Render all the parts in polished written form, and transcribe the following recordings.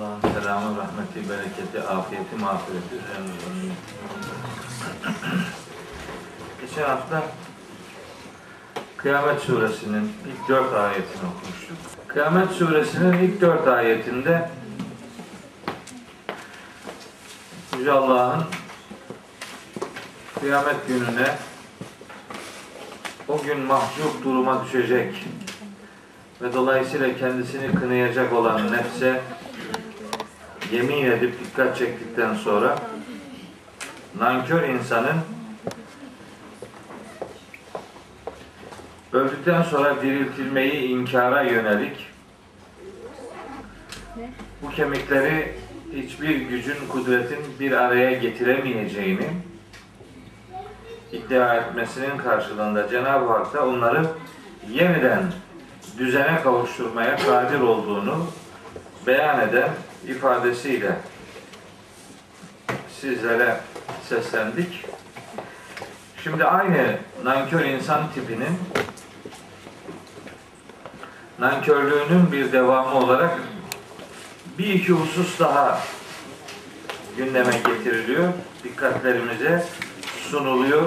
Allah'ın selamı, rahmeti, bereketi, afiyeti, mağfireti üzerine olsun. Geçen hafta Kıyamet suresinin ilk 4 ayetini okumuştuk. Kıyamet suresinin ilk 4 ayetinde Yüce Allah'ın kıyamet gününe o gün mahcup duruma düşecek ve dolayısıyla kendisini kınayacak olan nefse yemin edip dikkat çektikten sonra nankör insanın öldükten sonra diriltilmeyi inkara yönelik bu kemikleri hiçbir gücün, kudretin bir araya getiremeyeceğini iddia etmesinin karşılığında Cenab-ı Hak da onları yeniden düzene kavuşturmaya kadir olduğunu beyan eden ifadesiyle sizlere seslendik. Şimdi aynı nankör insan tipinin nankörlüğünün bir devamı olarak bir iki husus daha gündeme getiriliyor, dikkatlerimize sunuluyor.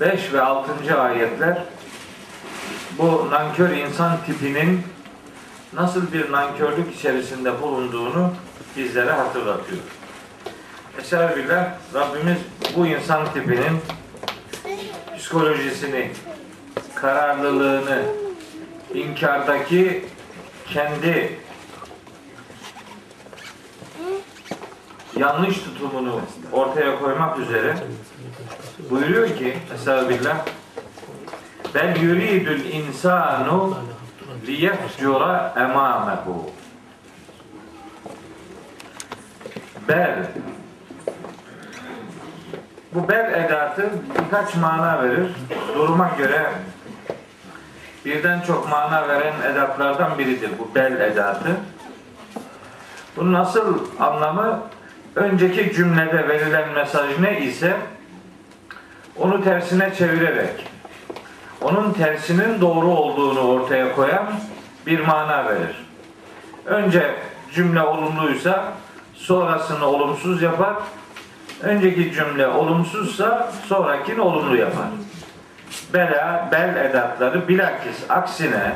5 ve 6. ayetler bu nankör insan tipinin nasıl bir nankörlük içerisinde bulunduğunu bizlere hatırlatıyor. Eserbillah, Rabbimiz bu insan tipinin psikolojisini, kararlılığını, inkardaki kendi yanlış tutumunu ortaya koymak üzere buyuruyor ki Eserbillah, ben yuridül insanu liyefcura emamehu. Bel. Bu bel edatı birkaç mana verir. Duruma göre birden çok mana veren edatlardan biridir bu bel edatı. Bunun asıl anlamı önceki cümlede verilen mesaj ne ise onu tersine çevirerek onun tersinin doğru olduğunu ortaya koyan bir mana verir. Önce cümle olumluysa sonrasını olumsuz yapar. Önceki cümle olumsuzsa sonrakini olumlu yapar. Bel edatları bilakis aksine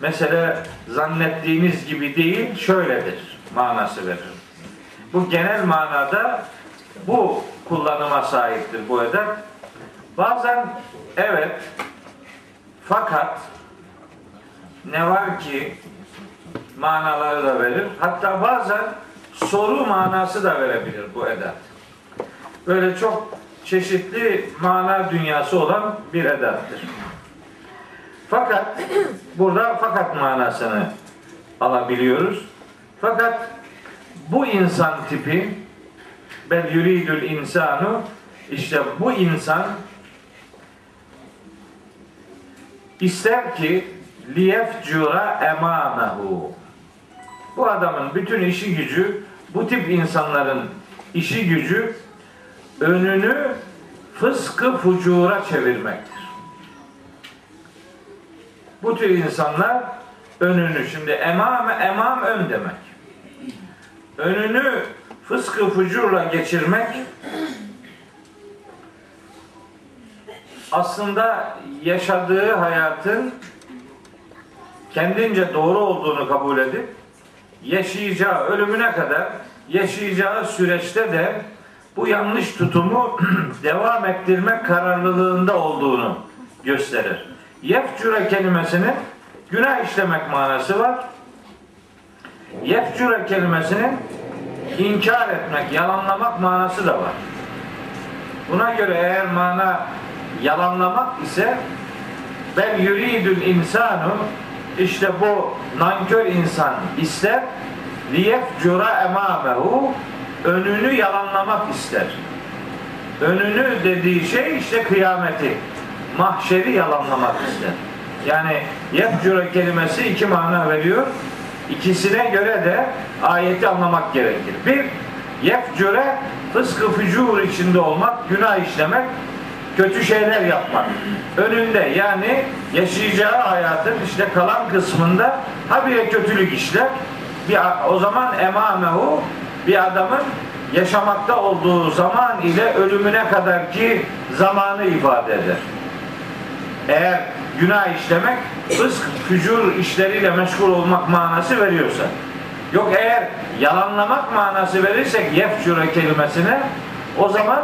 mesele zannettiğiniz gibi değil şöyledir manası verir. Bu genel manada bu kullanıma sahiptir bu edat. Bazen evet, fakat ne var ki manaları da verir. Hatta bazen soru manası da verebilir bu edat. Böyle çok çeşitli mana dünyası olan bir edattır. Fakat burada fakat manasını alabiliyoruz. Fakat bu insan tipi bel yuridül insanu, işte bu insan İster ki liyefcura emamehu. Bu adamın bütün işi gücü, bu tip insanların işi gücü önünü fıskı fucura çevirmektir. Bu tür insanlar önünü, şimdi emam ön demek. Önünü fıskı fucurla geçirmek aslında yaşadığı hayatın kendince doğru olduğunu kabul edip yaşayacağı, ölümüne kadar yaşayacağı süreçte de bu yanlış tutumu devam ettirmek kararlılığında olduğunu gösterir. Yefcura kelimesinin günah işlemek manası var. Yefcura kelimesinin inkar etmek, yalanlamak manası da var. Buna göre eğer mana yalanlamak ise ben yuridül insanu, işte bu nankör insan ister liyefcura emamehu, önünü yalanlamak ister. Önünü dediği şey işte kıyameti, mahşeri yalanlamak ister. Yani yefcura kelimesi iki mana veriyor. İkisine göre de ayeti anlamak gerekir. Bir, yefcura fıskı fücur içinde olmak, günah işlemek, kötü şeyler yapmak. Önünde, yani yaşayacağı hayatın işte kalan kısmında habire kötülük işler o zaman emamehu, bir adamın yaşamakta olduğu zaman ile ölümüne kadarki zamanı ifade eder. Eğer günah işlemek, fısk, fücur işleriyle meşgul olmak manası veriyorsa. Yok, eğer yalanlamak manası verirsek yefcure kelimesine, o zaman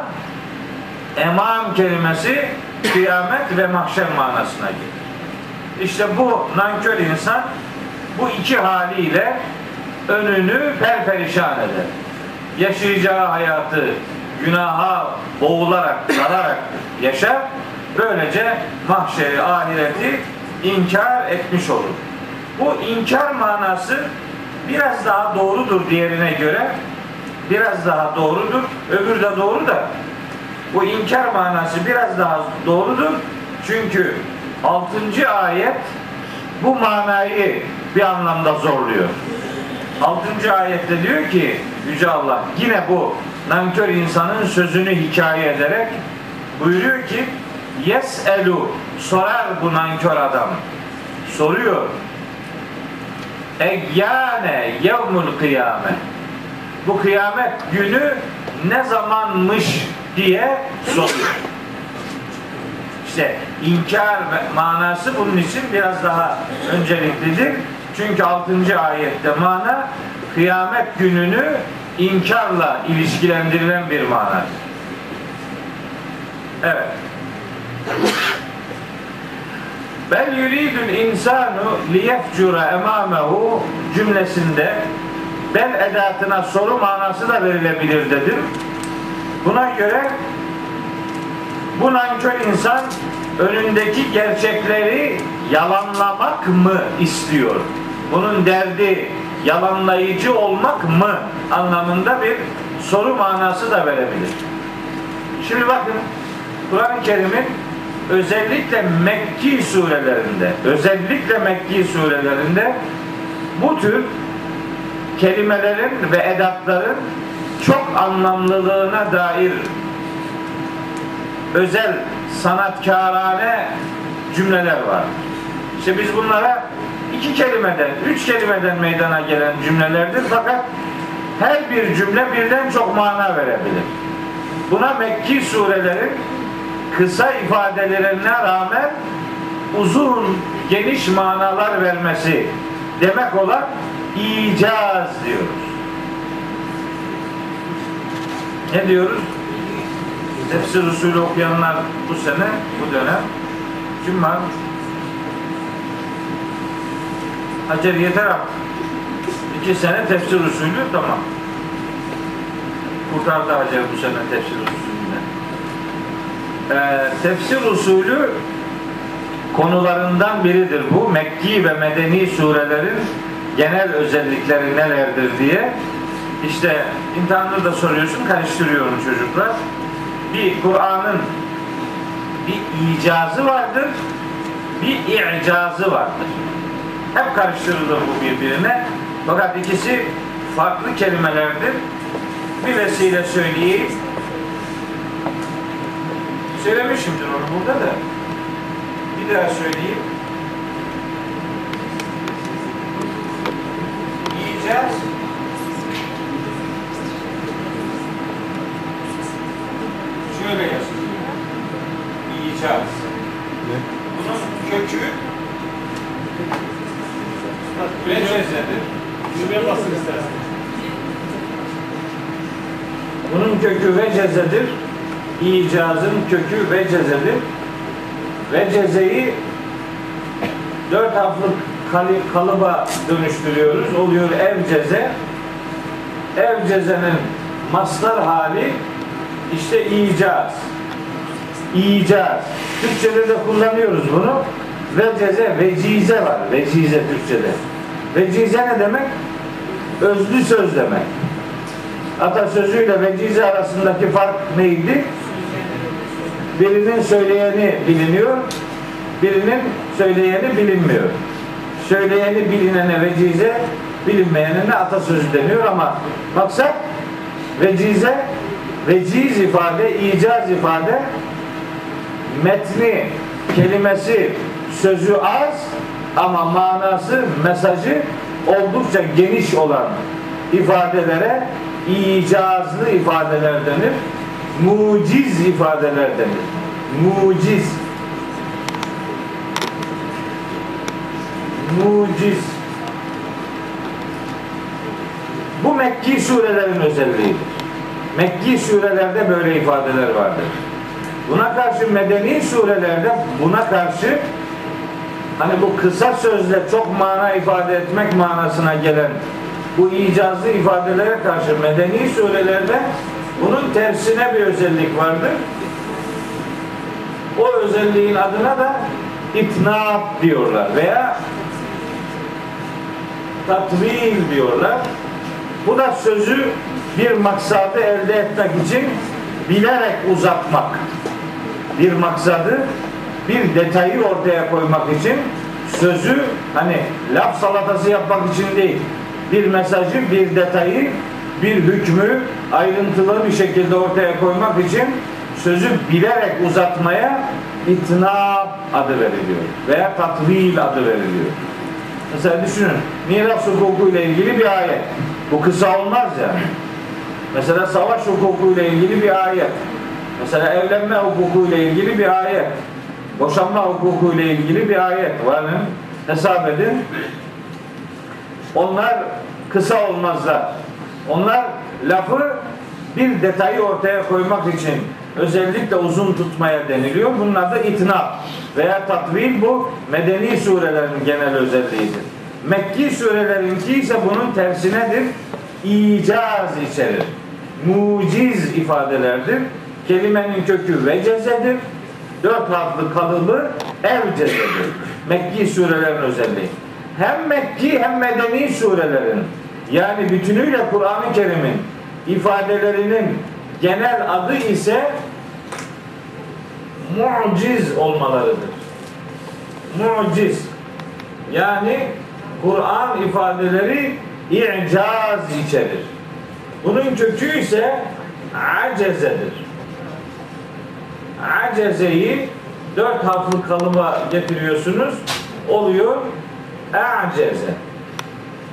emam kelimesi kıyamet ve mahşer manasına gelir. İşte bu nankör insan bu iki haliyle önünü perperişan eder. Yaşayacağı hayatı günaha boğularak, dalarak yaşar. Böylece mahşeri, ahireti inkar etmiş olur. Bu inkar manası biraz daha doğrudur diğerine göre. Biraz daha doğrudur. Öbür de doğru da bu inkar manası biraz daha doğrudur. Çünkü 6. ayet bu manayı bir anlamda zorluyor. 6. ayette diyor ki Yüce Allah yine bu nankör insanın sözünü hikaye ederek buyuruyor ki yes'elu, sorar bu nankör adam. Soruyor. Eyyâne yevmul kıyâme. Bu kıyamet günü ne zamanmış diye soruyor. İşte inkar manası bunun için biraz daha önceliklidir. Çünkü 6. ayette mana kıyamet gününü inkarla ilişkilendirilen bir mana. Evet. Bel yuridul insanu liyefcura emamehu cümlesinde bel edatına soru manası da verilebilir dedim. Buna göre bu nankör insan önündeki gerçekleri yalanlamak mı istiyor? Bunun derdi yalanlayıcı olmak mı anlamında bir soru manası da verebilir. Şimdi bakın Kur'an-ı Kerim'in özellikle Mekki surelerinde, bu tür kelimelerin ve edatların çok anlamlılığına dair özel sanatkarane cümleler var. İşte biz bunlara 2 kelimeden, 3 kelimeden meydana gelen cümlelerdir. Fakat her bir cümle birden çok mana verebilir. Buna Mekki surelerin kısa ifadelerine rağmen uzun, geniş manalar vermesi demek olan icaz diyoruz. Ne diyoruz? Tefsir usulü okuyanlar bu sene, bu dönem kim var? Hacer yeter artık. 2 sene tefsir usulü, tamam. Kurtardı Hacer bu sene tefsir usulünden. Tefsir usulü konularından biridir bu. Mekki ve Medeni surelerin genel özellikleri nelerdir diye. İşte imtihanını da soruyorsun, karıştırıyorum çocuklar. Bir Kur'an'ın bir icazı vardır, bir i'cazı vardır. Hep karıştırılır bu birbirine. Fakat ikisi farklı kelimelerdir. Bir vesile söyleyeyim. Söylemişimdir onu burada da. Bir daha söyleyeyim. İcaz. Şöyle yazılıyor. İcaz. Bunun kökü mecazdır. Şuraya basın isterseniz. Bunun kökü vecezedir. İcazın kökü vecezedir. Vecezeyi 4 harflik kalıba dönüştürüyoruz. Oluyor evceze. Evcezenin mastar hali işte icaz. İcaz. Türkçede de kullanıyoruz bunu. Veceze, vecize var. Vecize Türkçede. Vecize ne demek? Özlü söz demek. Atasözüyle vecize arasındaki fark neydi? Birinin söyleyeni biliniyor, birinin söyleyeni bilinmiyor. Söyleyeni bilinene vecize, bilinmeyenine atasözü deniyor ama maksat vecize, veciz ifade, icaz ifade, metni, kelimesi, sözü az ama manası, mesajı oldukça geniş olan ifadelere icazlı ifadeler denir. Muciz ifadeler denir. Muciz. Muciz. Bu Mekki surelerin özelliğidir. Mekki surelerde böyle ifadeler vardır. Buna karşı Medeni surelerde buna karşı hani bu kısa sözle çok mana ifade etmek manasına gelen bu icazlı ifadelere karşı Medeni surelerde bunun tersine bir özellik vardır. O özelliğin adına da itnab diyorlar veya tatvil diyorlar. Bu da sözü bir maksadı elde etmek için bilerek uzatmak. Bir maksadı, bir detayı ortaya koymak için sözü hani laf salatası yapmak için değil, bir mesajı, bir detayı, bir hükmü ayrıntılı bir şekilde ortaya koymak için sözü bilerek uzatmaya itnab adı veriliyor veya tatvil adı veriliyor. Mesela düşünün, miras hukukuyla ilgili bir ayet. Bu kısa olmaz yani. Mesela savaş hukukuyla ilgili bir ayet. Mesela evlenme hukukuyla ilgili bir ayet. Boşanma hukukuyla ilgili bir ayet var. Hesap edin. Onlar kısa olmazlar. Onlar lafı bir detayı ortaya koymak için özellikle uzun tutmaya deniliyor. Bunlar da itnab veya tatvil, bu medeni surelerin genel özelliğidir. Mekki surelerinki ise bunun tersinedir. İcaz içerir. Muciz ifadelerdir. Kelimenin kökü vecezedir. 4 harfli kalıbı evcezedir. Mekki surelerin özelliği. Hem Mekki hem Medeni surelerin, yani bütünüyle Kur'an-ı Kerim'in ifadelerinin genel adı ise muciz olmalarıdır. Muciz. Yani Kur'an ifadeleri i'caz içerir. Bunun kökü ise acezedir. Acezeyi 4 harfli kalıba getiriyorsunuz. Oluyor a'ceze.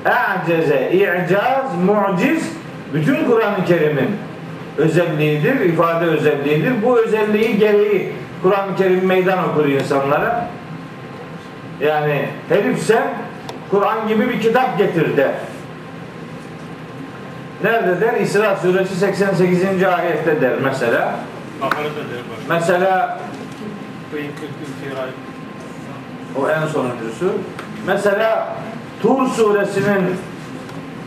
A'ceze, i'caz, muciz bütün Kur'an-ı Kerim'in özelliğidir, ifade özelliğidir. Bu özelliği gereği Kur'an-ı Kerim meydan okur insanlara. Yani herif sen Kur'an gibi bir kitap getir der. Nerede der? İsra suresi 88. ayette der mesela. Mesela o en sonuncusu. Mesela Tur suresinin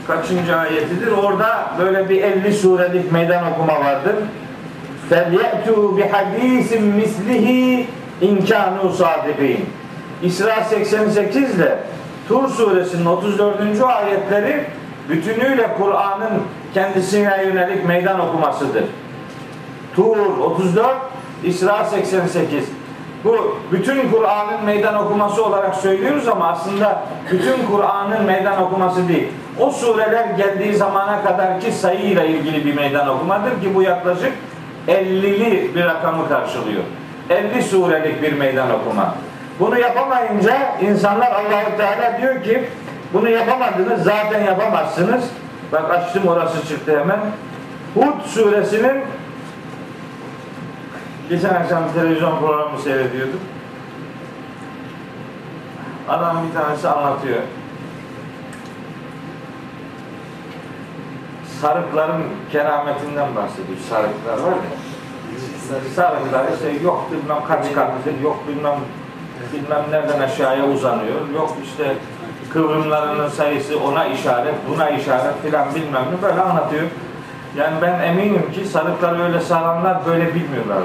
kaçıncı ayetidir? Orada böyle bir 50 surelik meydan okuma vardır. فَلْيَأْتُوا بِحَد۪يسٍ مِسْلِهِ اِنْكَانُوا صَادِق۪ينَ. İsra 88 ile Tur suresinin 34. ayetleri bütünüyle Kur'an'ın kendisine yönelik meydan okumasıdır. Tur 34, İsra 88. Bu bütün Kur'an'ın meydan okuması olarak söylüyoruz ama aslında bütün Kur'an'ın meydan okuması değil. O sureler geldiği zamana kadarki sayıyla ilgili bir meydan okumadır ki bu yaklaşık 50'li bir rakamı karşılıyor. 50 surelik bir meydan okuma. Bunu yapamayınca insanlar, Allah-u Teala diyor ki bunu yapamadınız, zaten yapamazsınız. Bak açtım, orası çıktı hemen. Hud suresinin, geçen akşam televizyon programı seyrediyordum. Adam bir tanesi anlatıyor. Sarıkların kerametinden bahsediyor. Sarıklar var ya. Sarıklar işte yok bilmem kaç katlıdır, yok bilmem nereden aşağıya uzanıyor. Yok işte kıvrımlarının sayısı ona işaret, buna işaret filan bilmem ne, böyle anlatıyor. Yani ben eminim ki sarıkları öyle saranlar böyle bilmiyorlar.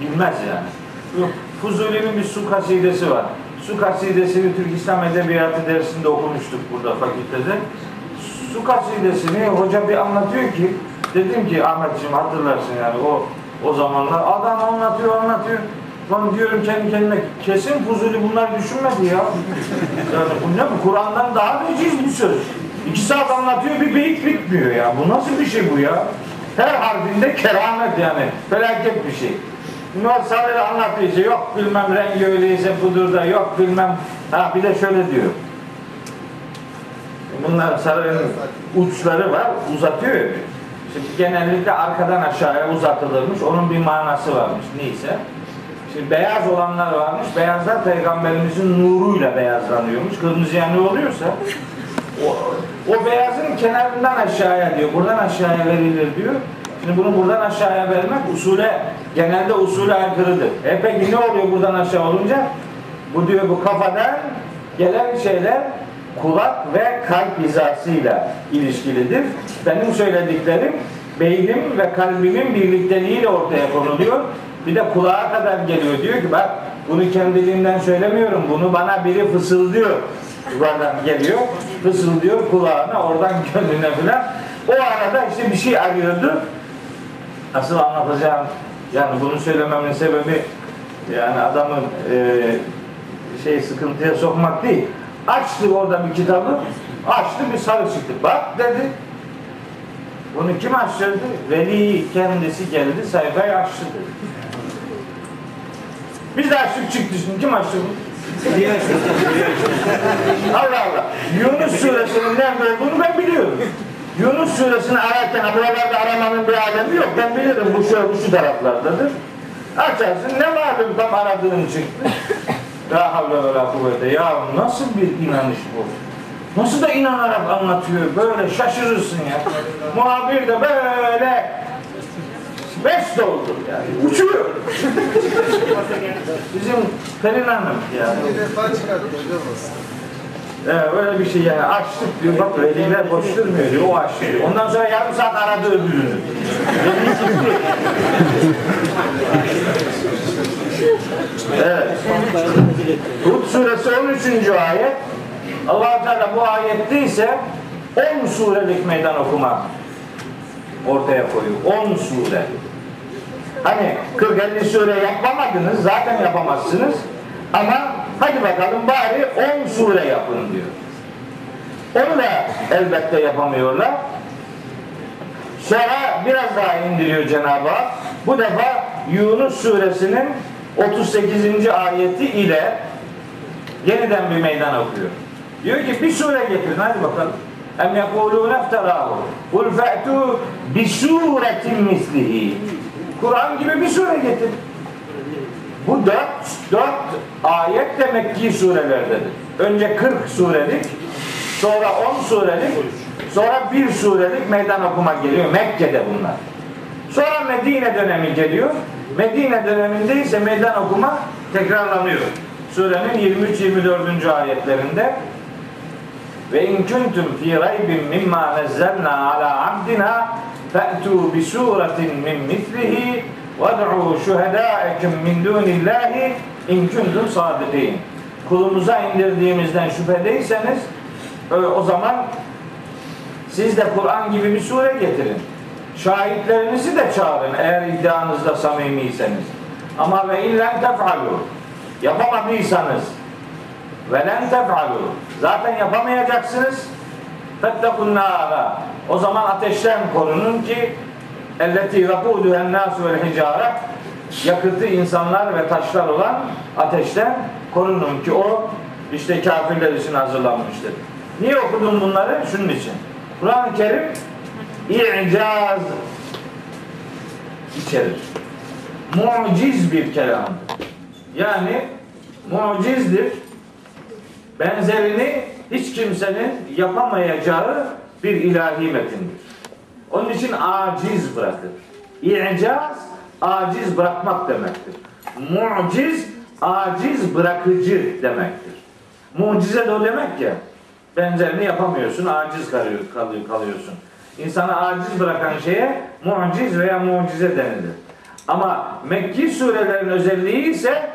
Bilmez yani. Fuzuli'nin bir su kasidesi var. Su kasidesini Türk İslam Edebiyatı dersinde okumuştuk burada fakültede. Su kasidesini hoca bir anlatıyor ki, dedim ki Ahmetciğim hatırlarsın yani o zamanlar adam anlatıyor. Ben diyorum kendi kendime, kesin Fuzuli bunlar düşünmedi ya. Yani bu ne mi? Kur'an'dan daha veciz bir söz. 2 saat anlatıyor, bir beyit bitmiyor ya. Bu nasıl bir şey bu ya? Her harfinde keramet yani. Felaket bir şey. Bunlar sadece anlattığı şey. Yok bilmem rengi öyleyse budur da, yok bilmem. Ha bir de şöyle diyor. bunların sarığın uçları var, uzatıyor ya. Şimdi genellikle arkadan aşağıya uzatılırmış, onun bir manası varmış neyse. Şimdi beyaz olanlar varmış, beyazlar Peygamberimizin nuruyla beyazlanıyormuş. Kırmızıya ne oluyorsa o beyazın kenarından aşağıya diyor, buradan aşağıya verilir diyor. Şimdi bunu buradan aşağıya vermek usule, genelde usule aykırıdır. E peki ne oluyor buradan aşağı olunca? Bu diyor bu kafadan gelen şeyler kulak ve kalp hizasıyla ilişkilidir. Benim söylediklerim beynim ve kalbimin birlikteliğiyle ortaya konuluyor. Bir de kulağa kadar geliyor. Diyor ki bak bunu kendiliğimden söylemiyorum. Bunu bana biri fısıldıyor. Buradan geliyor. Fısıldıyor kulağına, oradan gönlüne filan. O arada işte bir şey arıyordu. Asıl anlatacağım, yani bunu söylememin sebebi yani adamın sıkıntıya sokmak değil. Açtı orada bir kitabı, açtı bir sarı çıktı. Bak dedi, bunu kim açtırdı? Veli kendisi geldi, sayfayı açtı dedi. Biz de açtık çıktı şimdi, kim açtı bunu? Diye açtı. Allah Allah. Yunus suresinin nerede olduğunu ben biliyorum. Yunus suresini ararken buralarda aramanın bir alemi yok. Ben bilirim bu şöyle şu taraflardadır. Açarsın ne vardı tam aradığın çıktı. La havle ve la kuvvete. Ya nasıl bir inanış bu? Nasıl da inanarak anlatıyor? Böyle şaşırırsın ya. Muhabir de böyle best oldu yani. Uçuyor. Bizim Pelin Hanım yani. Böyle bir şey yani. Açlık diyor. Bak veliler boş durmuyor diyor. O açlık diyor. Ondan sonra yarım saat aradı öbürünü. Evet. Hud suresi 13. ayet. Allah-u Teala bu ayette ise 10 surelik meydan okuma ortaya koyuyor. 10 sure. Hani 40-50 sure yapamadınız. Zaten yapamazsınız. Ama hadi bakalım bari 10 sure yapın diyor. Onu da elbette yapamıyorlar. Sonra biraz daha indiriyor Cenab-ı Hak. Bu defa Yunus suresinin 38. ayeti ile yeniden bir meydan okuyor. Diyor ki bir sure getirin hadi bakalım. Em yekulûne ifterâhu. Kul fe'tû bi sûretin mislihi. Kur'an gibi bir sure getir. Bu dört ayet de Mekki surelerdedir. Önce 40 surelik, sonra 10 surelik, sonra 1 surelik meydan okuma geliyor. Mekke'de bunlar. Sonra Medine dönemi geliyor. Medine döneminde ise meydan okuma tekrarlanıyor. Surenin 23-24. Ayetlerinde ve in kuntum fi raybin mimma nazzalna ala abdina fa'tu bi suratin min mislihi وَدْعُوا شُهَدَاءَكُمْ مِنْ دُونِ اللّٰهِ اِنْ كُنْتُمْ صَادِقِينَ. Kulumuza indirdiğimizden şüphedeyseniz o zaman siz de Kur'an gibi bir sure getirin. Şahitlerinizi de çağırın eğer iddianızda samimiyseniz. Ama وَاِنْ تَفْعَلُوا. Yapamadıysanız وَلَنْ تَفْعَلُوا. Zaten yapamayacaksınız. فَتَّقُ النَّارَ. O zaman ateşten korunun ki اَلَّتِي وَقُودُهَا النَّاسُ وَالْحِجَارَةِ. Yakıtı insanlar ve taşlar olan ateşten korunun ki o işte kafirler için hazırlanmıştır. Niye okudum bunları? Şunun için. Kur'an-ı Kerim i'caz içerir. Mu'ciz bir kelam. Yani mu'cizdir. Benzerini hiç kimsenin yapamayacağı bir ilahi metindir. Onun için aciz bırakır. İ'caz, aciz bırakmak demektir. Mu'ciz, aciz bırakıcı demektir. Mucize de o demek ya, benzerini yapamıyorsun, aciz kalıyorsun. İnsanı aciz bırakan şeye muciz veya mucize denilir. Ama Mekki surelerin özelliği ise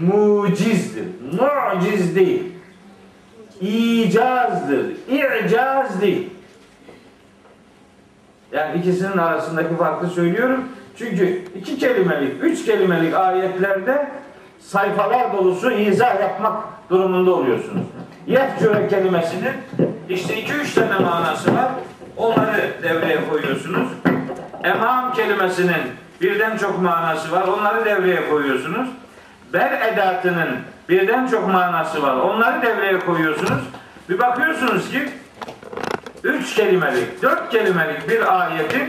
mucizdir. Muciz değil. İcazdır. İ'caz değil. Yani ikisinin arasındaki farkı söylüyorum. Çünkü 2 kelimelik, 3 kelimelik ayetlerde sayfalar dolusu izah yapmak durumunda oluyorsunuz. Yefcure kelimesinin işte 2-3 tane manası var. Onları devreye koyuyorsunuz. Emam kelimesinin birden çok manası var. Onları devreye koyuyorsunuz. Ber edatının birden çok manası var. Onları devreye koyuyorsunuz. Bir bakıyorsunuz ki üç kelimelik, dört kelimelik bir ayetin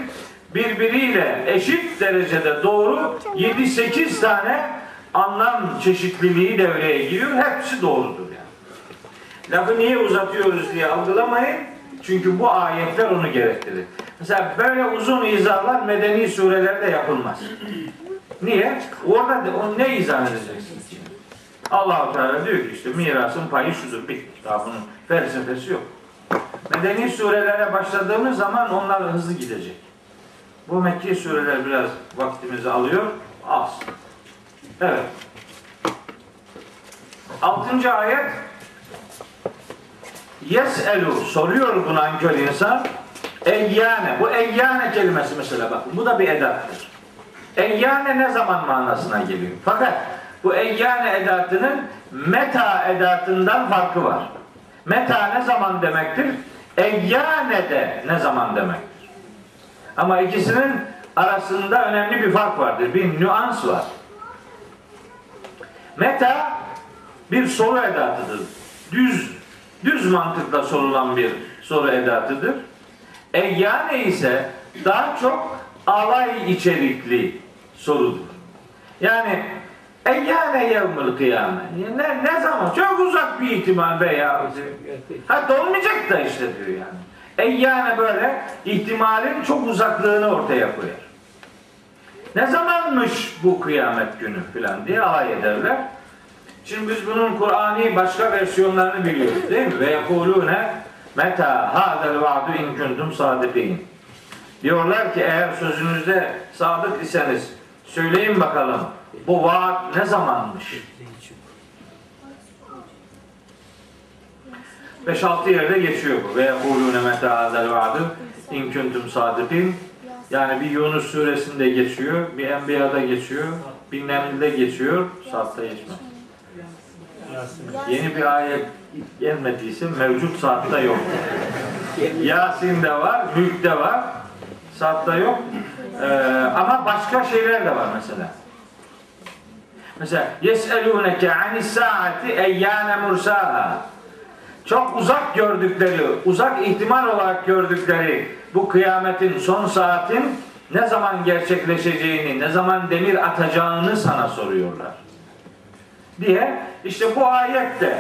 birbiriyle eşit derecede doğru 7-8 tane anlam çeşitliliği devreye giriyor. Hepsi doğrudur yani. Lafı niye uzatıyoruz diye algılamayın. Çünkü bu ayetler onu gerektirir. Mesela böyle uzun izahlar medeni surelerde yapılmaz. Niye? Orada onu ne izah edeceksiniz? Allah-u Teala diyor ki işte mirasın payı şudur. Bir daha bunun felsefesi yok. Medeni surelere başladığımız zaman onlar hızlı gidecek. Bu Mekki sureler biraz vaktimizi alıyor. Az. Evet. 6. ayet Yes'elu soruyor bu nankör insan. Eyyane. Bu eyyane kelimesi mesela bakın. Bu da bir edattır. Eyyane ne zaman manasına geliyor? Fakat bu eyyane edatının meta edatından farkı var. Meta ne zaman demektir? Eyyane de ne zaman demektir? Ama ikisinin arasında önemli bir fark vardır. Bir nüans var. Meta bir soru edatıdır. Düz mantıkla sorulan bir soru edatıdır. Eyyane ise daha çok alay içerikli sorudur. Yani eyyane yevmül kıyamet. Ne zaman? Çok uzak bir ihtimal veya hatta olmayacak da işte diyor yani. Eyyane böyle ihtimalin çok uzaklığını ortaya koyar. Ne zamanmış bu kıyamet günü filan diye alay ederler. Şimdi biz bunun Kur'an'ı başka versiyonlarını biliyoruz değil mi? Ve yekulune meta hadel va'du in kuntum sadikin. Diyorlar ki eğer sözünüzde sadık iseniz söyleyin bakalım bu vaat ne zamanmış? 5-6 yerde geçiyor bu. Ve yekulune meta hadel va'du in kuntum sadikin. Yani bir Yunus suresinde geçiyor, bir Enbiya'da geçiyor, bir Neml'de geçiyor, saatte geçmez. Yeni bir ayet gelmediyse mevcut saatte yok. Yasin'de var, Hud'de var, saatte yok. Ama başka şeyler de var mesela. Mesela yeselûneke anis saati eyyâne mursâhâ. Çok uzak gördükleri, uzak ihtimal olarak gördükleri bu kıyametin son saatin ne zaman gerçekleşeceğini, ne zaman demir atacağını sana soruyorlar. Diye işte bu ayet de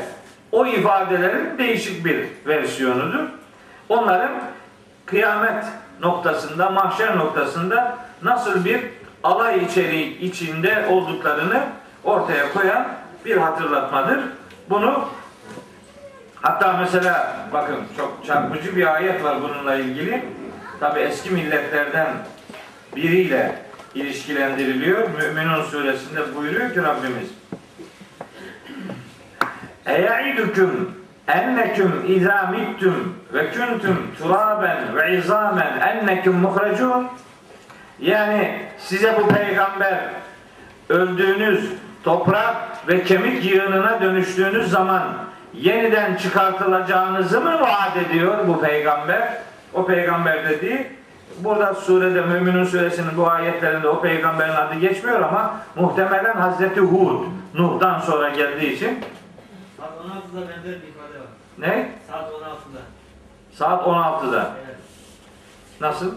o ifadelerin değişik bir versiyonudur. Onların kıyamet noktasında, mahşer noktasında nasıl bir alay içeriği içinde olduklarını ortaya koyan bir hatırlatmadır. Bunu hatta mesela bakın çok çarpıcı bir ayet var bununla ilgili. Tabi eski milletlerden biriyle ilişkilendiriliyor. Mü'minun suresinde buyuruyor ki Rabbimiz Eyaidüküm enneküm izâ mittüm ve küntüm turâben ve izâmen enneküm muhrecûn. Yani size bu peygamber öldüğünüz toprak ve kemik yığınına dönüştüğünüz zaman yeniden çıkartılacağınızı mı vaat ediyor bu peygamber? O peygamber dediği, burada surede Mü'minun suresinin bu ayetlerinde o peygamberin adı geçmiyor ama muhtemelen Hazreti Hud, Nuh'dan sonra geldiği için. Saat 16'da benzer bir ifade var. Ne? Saat 16'da. Saat 16'da. Evet. Nasıl?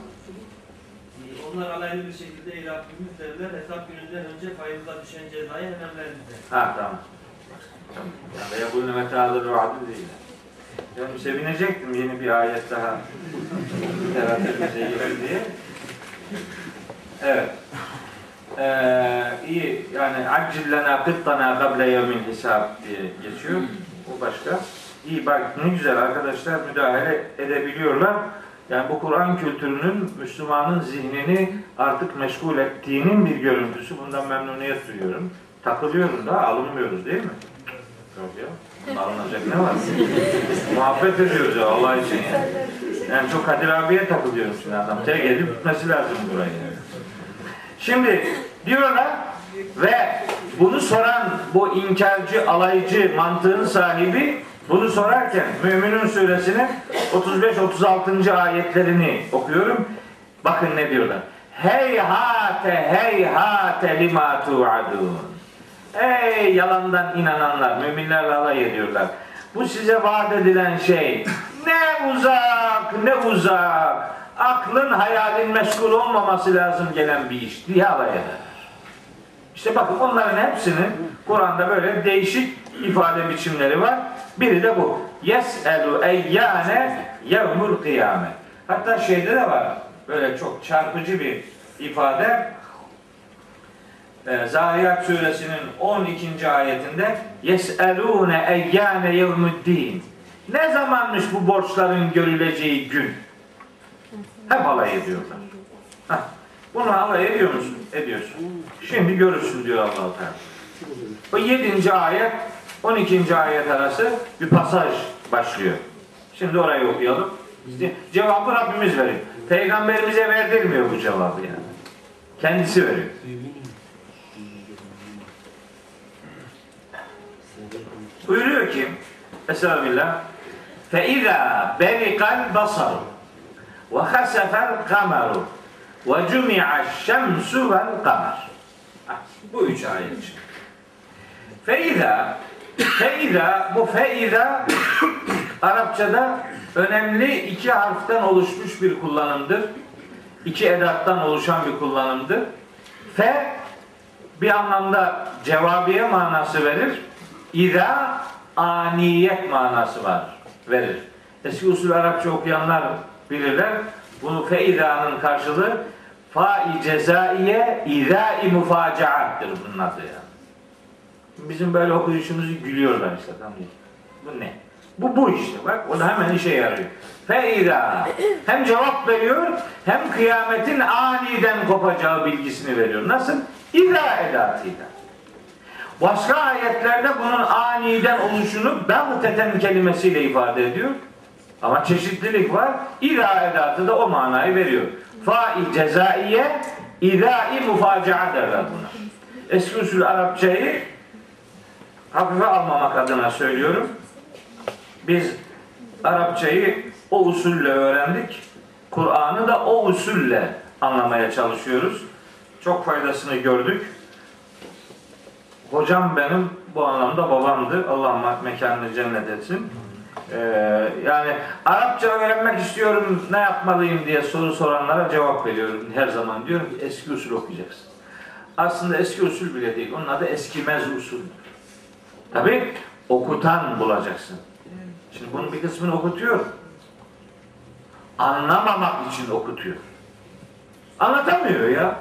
Onlar alaylı bir şekilde ey Rabbimiz derler, hesap gününden önce payımıza düşen cezayı hemen ver bize. Ha tamam. Ya bu ne metadır vaadi değil. Yani sevinecektim yeni bir ayet daha. Teratimize gelir diye. Evet. İyi yani acillena kıttana kable yevmin hisab diye geçiyor. O başka. İyi bak ne güzel arkadaşlar müdahale edebiliyorlar. Yani bu Kur'an kültürünün Müslümanın zihnini artık meşgul ettiğinin bir görüntüsü. Bundan memnuniyet duyuyorum. Takılıyorum da alınmıyoruz değil mi? Yok ya. Alınacak ne var? Muhabbet ediyoruz ya Allah için yani. Yani çok Kadir abiye takılıyorum şimdi adam. Tek edip gitmesi lazım burayı. Şimdi diyorlar ve bunu soran bu inkarcı, alaycı mantığın sahibi bunu sorarken Mü'minun suresinin 35-36. ayetlerini okuyorum. Bakın ne diyorlar. Heyhate heyhate lima tu'adun. Ey yalandan inananlar, müminlerle alay ediyorlar. Bu size vaat edilen şey Ne uzak, ne uzak. Aklın, hayalin meşgul olmaması lazım gelen bir iş diye alay eder. İşte bakın onların hepsinin Kur'an'da böyle değişik ifade biçimleri var. Biri de bu. Yes'elu eyyâne yevmül kıyamet. Hatta şeyde de var. Böyle çok çarpıcı bir ifade. Zahirat suresinin 12. ayetinde yes'elûne eyyâne yevmüddîn. Ne zamanmış bu borçların görüleceği gün? Hep alay ediyorlar. Heh. Bunu alay ediyor musun? Ediyorsun. Şimdi görürsün diyor Allah-u Teala. O 7. ayet 12. ayet arası bir pasaj başlıyor. Şimdi orayı okuyalım. Cevabı Rabbimiz veriyor. Peygamberimize verdirmiyor bu cevabı yani. Kendisi veriyor. Buyuruyor ki Eserbillah فَاِذَا بَرِقَ الْبَصَرُ وَخَسَفَ الْقَمَرُ وَجُمِعَ الشَّمْسُ وَالْقَمَرُ. Bu üç ayet çıkıyor. فَاِذَا bu فَاِذَا Arapçada önemli iki harften oluşmuş bir kullanımdır. İki edattan oluşan bir kullanımdır. Fe bir anlamda cevabiye manası verir. İza aniyet manası verir. Eski usul Arapça okuyanlar bilirler. Bunu feiza'nın karşılığı fa-i cezaiye iza-i mufacaattır bunun adı yani. Bizim böyle okuyuşumuzu gülüyorlar işte tam değil. Bu ne? Bu işte bak o da hemen işe yarıyor. Feiza hem cevap veriyor hem kıyametin aniden kopacağı bilgisini veriyor. Nasıl? İza edatıyla. Başka ayetlerde bunun aniden oluşunu bevteten kelimesiyle ifade ediyor. Ama çeşitlilik var. İza edatı da o manayı veriyor. Fa-i cezaiye iza-i mufacaa derler buna. Eski usul Arapçayı hafife almamak adına söylüyorum. Biz Arapçayı o usulle öğrendik. Kur'an'ı da o usulle anlamaya çalışıyoruz. Çok faydasını gördük. Hocam benim bu anlamda babamdı. Allah mekanını cennet etsin. Yani Arapça öğrenmek istiyorum, ne yapmalıyım diye soru soranlara cevap veriyorum. Her zaman diyorum ki eski usul okuyacaksın. Aslında eski usul bile değil. Onun adı eskimez usuldür. Tabii okutan bulacaksın. Şimdi bunun bir kısmını okutuyor. Anlamamak için okutuyor. Anlatamıyor ya.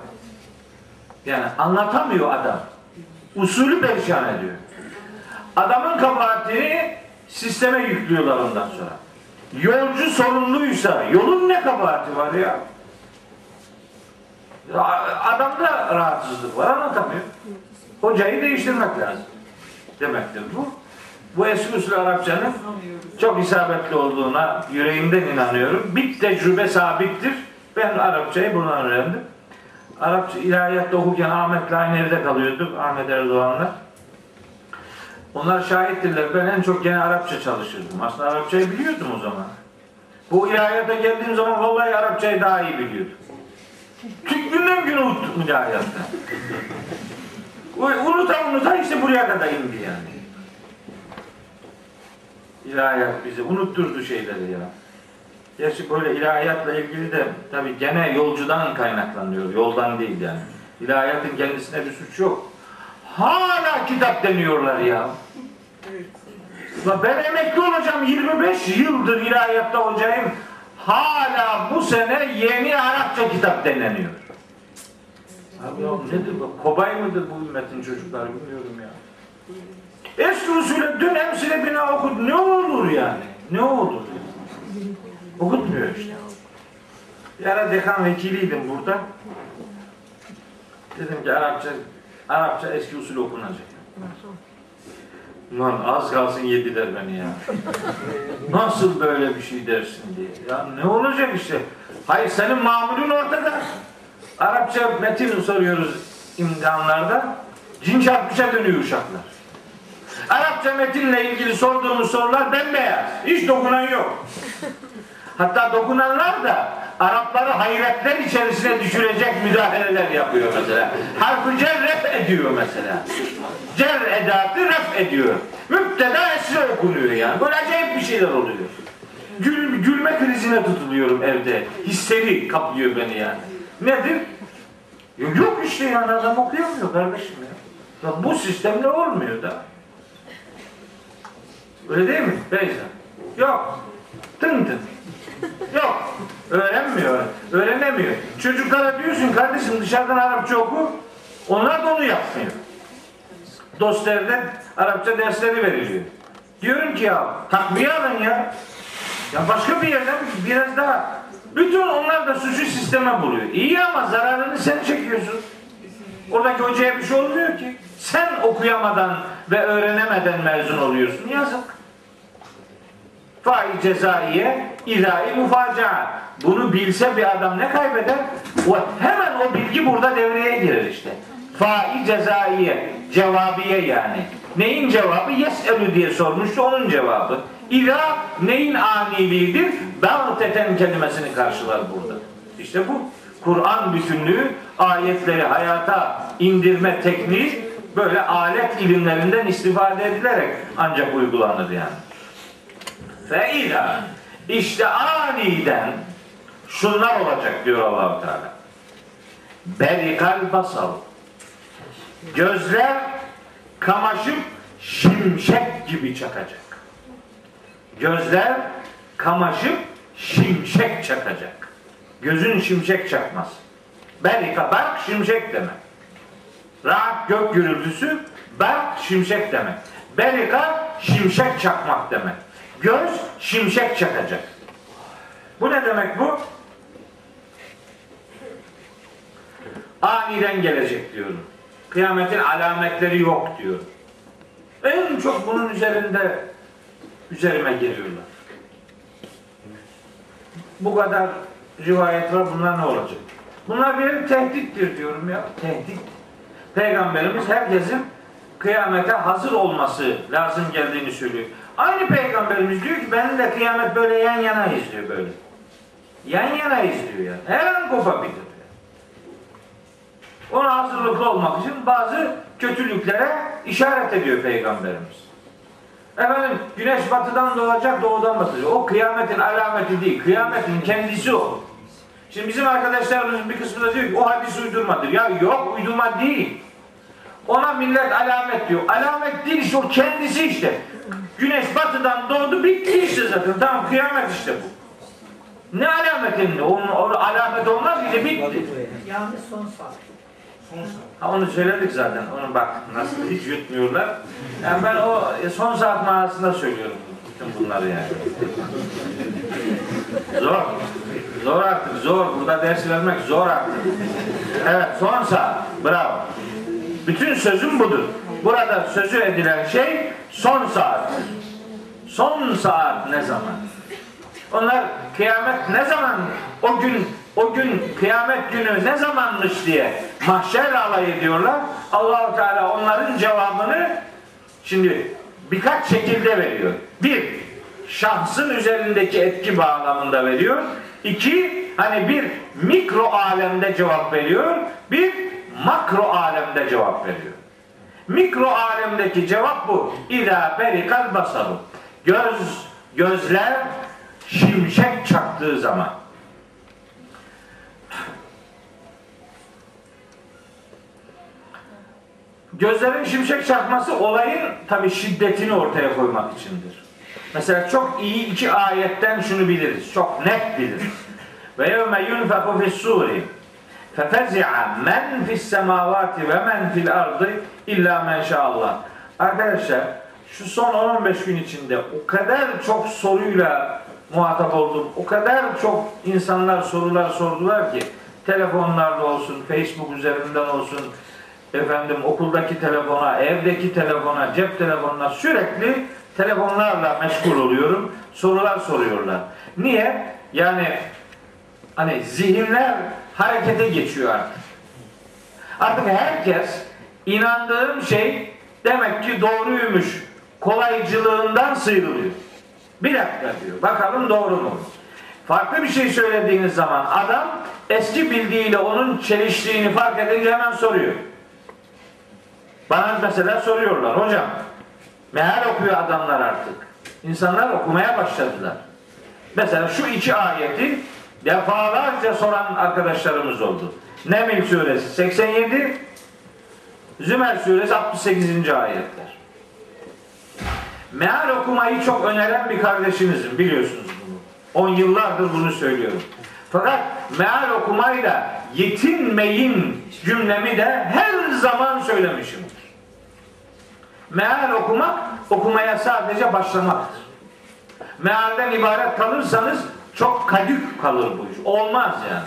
Yani anlatamıyor adam. Usulü perişan ediyor. Adamın kabahatini sisteme yüklüyorlar ondan sonra. Yolcu sorumluysa yolun ne kabahati var ya? Adamda rahatsızlık var, anlatamıyor. Hocayı değiştirmek lazım demektir bu. Bu eski usul Arapçanın çok isabetli olduğuna yüreğimden inanıyorum. Bir tecrübe sabittir. Ben Arapçayı buradan öğrendim. Arapça ilahiyatta okurken Ahmet Lay nerede kalıyorduk? Ahmet Erdoğan'la. Onlar şahittirler. Ben en çok gene Arapça çalışırdım. Aslında Arapçayı biliyordum o zaman. Bu ilahiyata geldiğim zaman vallahi Arapçayı daha iyi biliyordum. Günden güne unuttum ilahiyatta. Unuta işte buraya kadar indi yani. İlahiyat bizi unutturdu şeyleri ya. Gerçi böyle ilahiyatla ilgili de tabii gene yolcudan kaynaklanıyor. Yoldan değil yani. İlahiyatın kendisine bir suç yok. Hala kitap deniyorlar ya. Evet. Ben emekli olacağım. 25 yıldır ilahiyatta hocayım. Hala bu sene yeni Arapça kitap deneniyor. Abi ya nedir bu? Kobay mıdır bu ümmetin çocukları bilmiyorum ya. Eski usulü dün hemsine bina okut. Ne olur yani? Ne olur? Okutmuyor işte. Bir ara dekan vekiliydim burada. Dedim ki Arapça eski usul okunacak. Lan az kalsın yediler beni ya. Nasıl böyle bir şey dersin diye. Ya ne olacak işte. Hayır senin mamulün ortada. Arapça metin soruyoruz imtihanlarda. Cin çarpmışa dönüyor uşaklar. Arapça metinle ilgili sorduğumuz sorular bembeyaz. Hiç dokunan yok. Hatta dokunanlar da Arapları hayretler içerisine düşürecek müdahaleler yapıyor mesela. Harf-ı cer ref ediyor mesela. Cer edatı ref ediyor. Müpteda esre okunuyor yani. Böyle acayip bir şeyler oluyor. gülme krizine tutuluyorum evde. Histeri kaplıyor beni yani. Nedir? Yok işte yani adam okuyamıyor kardeşim ya. Ya bu sistemle olmuyor da. Öyle değil mi Beyza? Yok. Tın. Yok. Öğrenmiyor. Öğrenemiyor. Çocuklara diyorsun kardeşim dışarıdan Arapça oku. Onlar da onu yapmıyor. Dostlardan Arapça dersleri veriliyor. Diyorum ki ya takviye alın ya. Ya başka bir yerden biraz daha. Bütün onlar da suçu sisteme buluyor. İyi ama zararını sen çekiyorsun. Oradaki hocaya bir şey olmuyor ki. Sen okuyamadan ve öğrenemeden mezun oluyorsun. Yazık. Fai cezaiye, ilahi mufaca. Bunu bilse bir adam ne kaybeder? O, hemen o bilgi burada devreye girer işte. Fai cezaiye, cevabiye yani. Neyin cevabı? Yes'elü diye sormuştu, onun cevabı. İla neyin aniliğidir? Dağteten kelimesini karşılar burada. İşte bu. Kur'an bütünlüğü, ayetleri hayata indirme tekniği böyle alet ilimlerinden istifade edilerek ancak uygulanır yani. Fe ila işte aniden şunlar olacak diyor Allah-u Teala. Berikal basal. Gözler kamaşıp şimşek gibi çakacak. Gözler kamaşıp şimşek çakacak. Gözün şimşek çakmaz. Berika, berk şimşek demek. Rahat gök gürültüsü, berk şimşek demek. Berika şimşek çakmak demek. Göz şimşek çakacak. Bu ne demek bu? Aniden gelecek diyorum. Kıyametin alametleri yok diyorum. En çok bunun üzerime geliyorlar. Bu kadar rivayet var, bunlar ne olacak? Bunlar bir tehdittir diyorum ya. Tehdit. Peygamberimiz herkesin kıyamete hazır olması lazım geldiğini söylüyor. Aynı peygamberimiz diyor ki benimle kıyamet böyle yan yana izliyor böyle. Yan yana izliyor yani. Her an kopabilir. Ona hazırlıklı olmak için bazı kötülüklere işaret ediyor peygamberimiz. Efendim güneş batıdan doğacak, doğudan batacak. O kıyametin alameti değil. Kıyametin kendisi o. Şimdi bizim arkadaşlarımızın bir kısmı da diyor ki o hadis uydurmadır. Ya yok uydurma değil. Ona millet alamet diyor. Alamet değil işte, o kendisi işte. Güneş batıdan doğdu, bitti işte zaten. Tamam, kıyamet işte bu. Ne alametinde? Onun alamet olmaz işte, bitti. Yani son saat. Ha, onu söyledik zaten. Onu bak nasıl hiç yutmuyorlar. Yani ben o son saat manasında söylüyorum bütün bunları yani. Zor. Zor artık. Zor. Burada ders vermek zor artık. Evet, son saat. Bravo. Bütün sözüm budur. Burada sözü edilen şey son saat. Son saat ne zaman? Onlar kıyamet ne zaman, o gün kıyamet günü ne zamanmış diye mahşer alay ediyorlar. Allah-u Teala onların cevabını şimdi birkaç şekilde veriyor. Bir, şahsın üzerindeki etki bağlamında veriyor. İki, hani bir mikro alemde cevap veriyor. Bir, makro alemde cevap veriyor. Mikro alemdeki cevap bu. İzâ berikal basaru. Gözler şimşek çaktığı zaman. Gözlerin şimşek çakması olayın tabii şiddetini ortaya koymak içindir. Mesela çok iyi iki ayetten şunu biliriz. Çok net biliriz. Ve yevme yunfeku fissûri fefezi'a men fissemâvâti ve men fil ardı illâ men şâallah. Arkadaşlar şu son 10-15 gün içinde o kadar çok soruyla muhatap oldum. O kadar çok insanlar sorular sordular ki telefonlarda olsun, Facebook üzerinden olsun, efendim okuldaki telefona, evdeki telefona, cep telefonuna, sürekli telefonlarla meşgul oluyorum. Sorular soruyorlar. Niye? Yani hani zihinler harekete geçiyor artık. Artık herkes inandığım şey demek ki doğruymuş kolaycılığından sıyrılıyor. Bir dakika diyor. Bakalım doğru mu? Farklı bir şey söylediğiniz zaman adam eski bildiğiyle onun çeliştiğini fark edince hemen soruyor. Bana mesela soruyorlar. Hocam, meal okuyor adamlar artık. İnsanlar okumaya başladılar. Mesela şu iki ayeti defalarca soran arkadaşlarımız oldu. Neml suresi 87, Zümer suresi 68. ayetler. Meal okumayı çok öneren bir kardeşimizim, biliyorsunuz bunu. 10 yıllardır bunu söylüyorum. Fakat meal okumayla yetinmeyin cümlemi de her zaman söylemişimdir. Meal okumak, okumaya sadece başlamaktır. Mealden ibaret kalırsanız çok kadük kalır bu iş. Olmaz yani.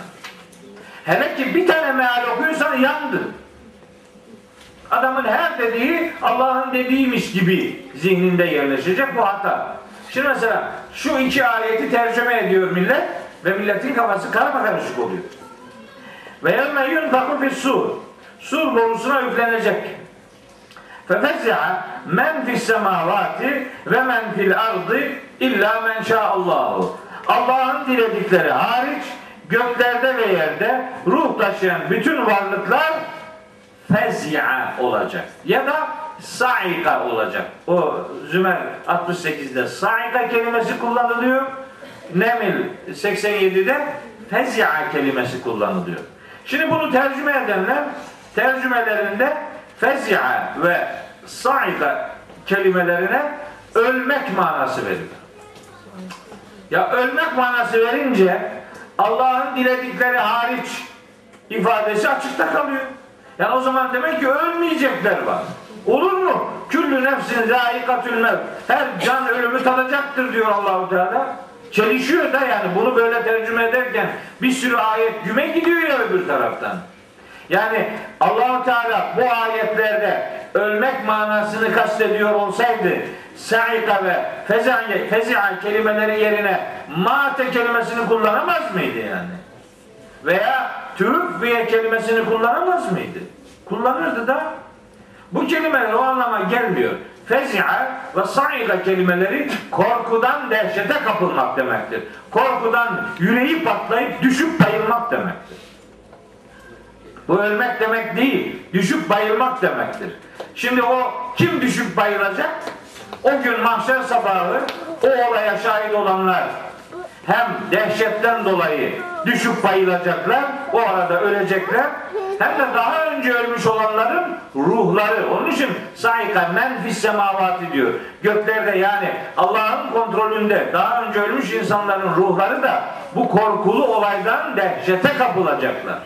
Hele ki bir tane meal okuyorsan yandı. Adamın her dediği Allah'ın dediğiymiş gibi zihninde yerleşecek, bu hata. Şimdi mesela şu iki ayeti tercüme ediyor millet ve milletin kafası karmakarışık oluyor. Ve yevme yunfakû fis-sûr. Sur borusuna yüklenecek. Fefezze'a men fis-semâvâti ve men fil-ardı illâ men şâallâhu. Allah'ın diledikleri hariç göklerde ve yerde ruh taşıyan bütün varlıklar fezia olacak ya da saika olacak. O Zümer 68'de saika kelimesi kullanılıyor. Neml 87'de fezia kelimesi kullanılıyor. Şimdi bunu tercüme edenler tercümelerinde fezia ve saika kelimelerine ölmek manası veriyor. Ya ölmek manası verince Allah'ın diledikleri hariç ifadesi açıkta kalıyor. Yani o zaman demek ki ölmeyecekler var. Olur mu? Küllü nefsin zâikatül mevt. Her can ölümü tadacaktır diyor Allah-u Teala. Çelişiyor da yani bunu böyle tercüme ederken bir sürü ayet güme gidiyor ya öbür taraftan. Yani Allah-u Teala bu ayetlerde ölmek manasını kastediyor olsaydı saika ve fezi'a kelimeleri yerine mate kelimesini kullanamaz mıydı yani? Veya tüvfiye kelimesini kullanamaz mıydı? Kullanırdı da bu kelimeler o anlama gelmiyor. Fezi'a ve saika kelimeleri korkudan dehşete kapılmak demektir. Korkudan yüreği patlayıp düşüp bayılmak demektir. Bu ölmek demek değil, düşüp bayılmak demektir. Şimdi o kim düşüp bayılacak? O gün mahşer sabahı o olaya şahit olanlar hem dehşetten dolayı düşüp bayılacaklar, o arada ölecekler, hem de daha önce ölmüş olanların ruhları. Onun için saika men fis semavati diyor. Göklerde yani Allah'ın kontrolünde daha önce ölmüş insanların ruhları da bu korkulu olaydan dehşete kapılacaklar.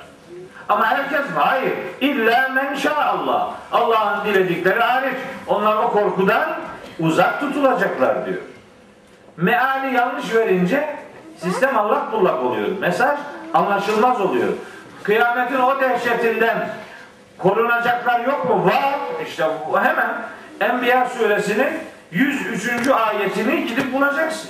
Ama herkes mi? Hayır. İlla men şa'allah. Allah'ın diledikleri hariç. Onlar o korkudan uzak tutulacaklar diyor. Meali yanlış verince sistem allak bullak oluyor. Mesaj anlaşılmaz oluyor. Kıyametin o dehşetinden korunacaklar yok mu? Var. İşte hemen Enbiya suresinin 103. ayetini gidip bulacaksın.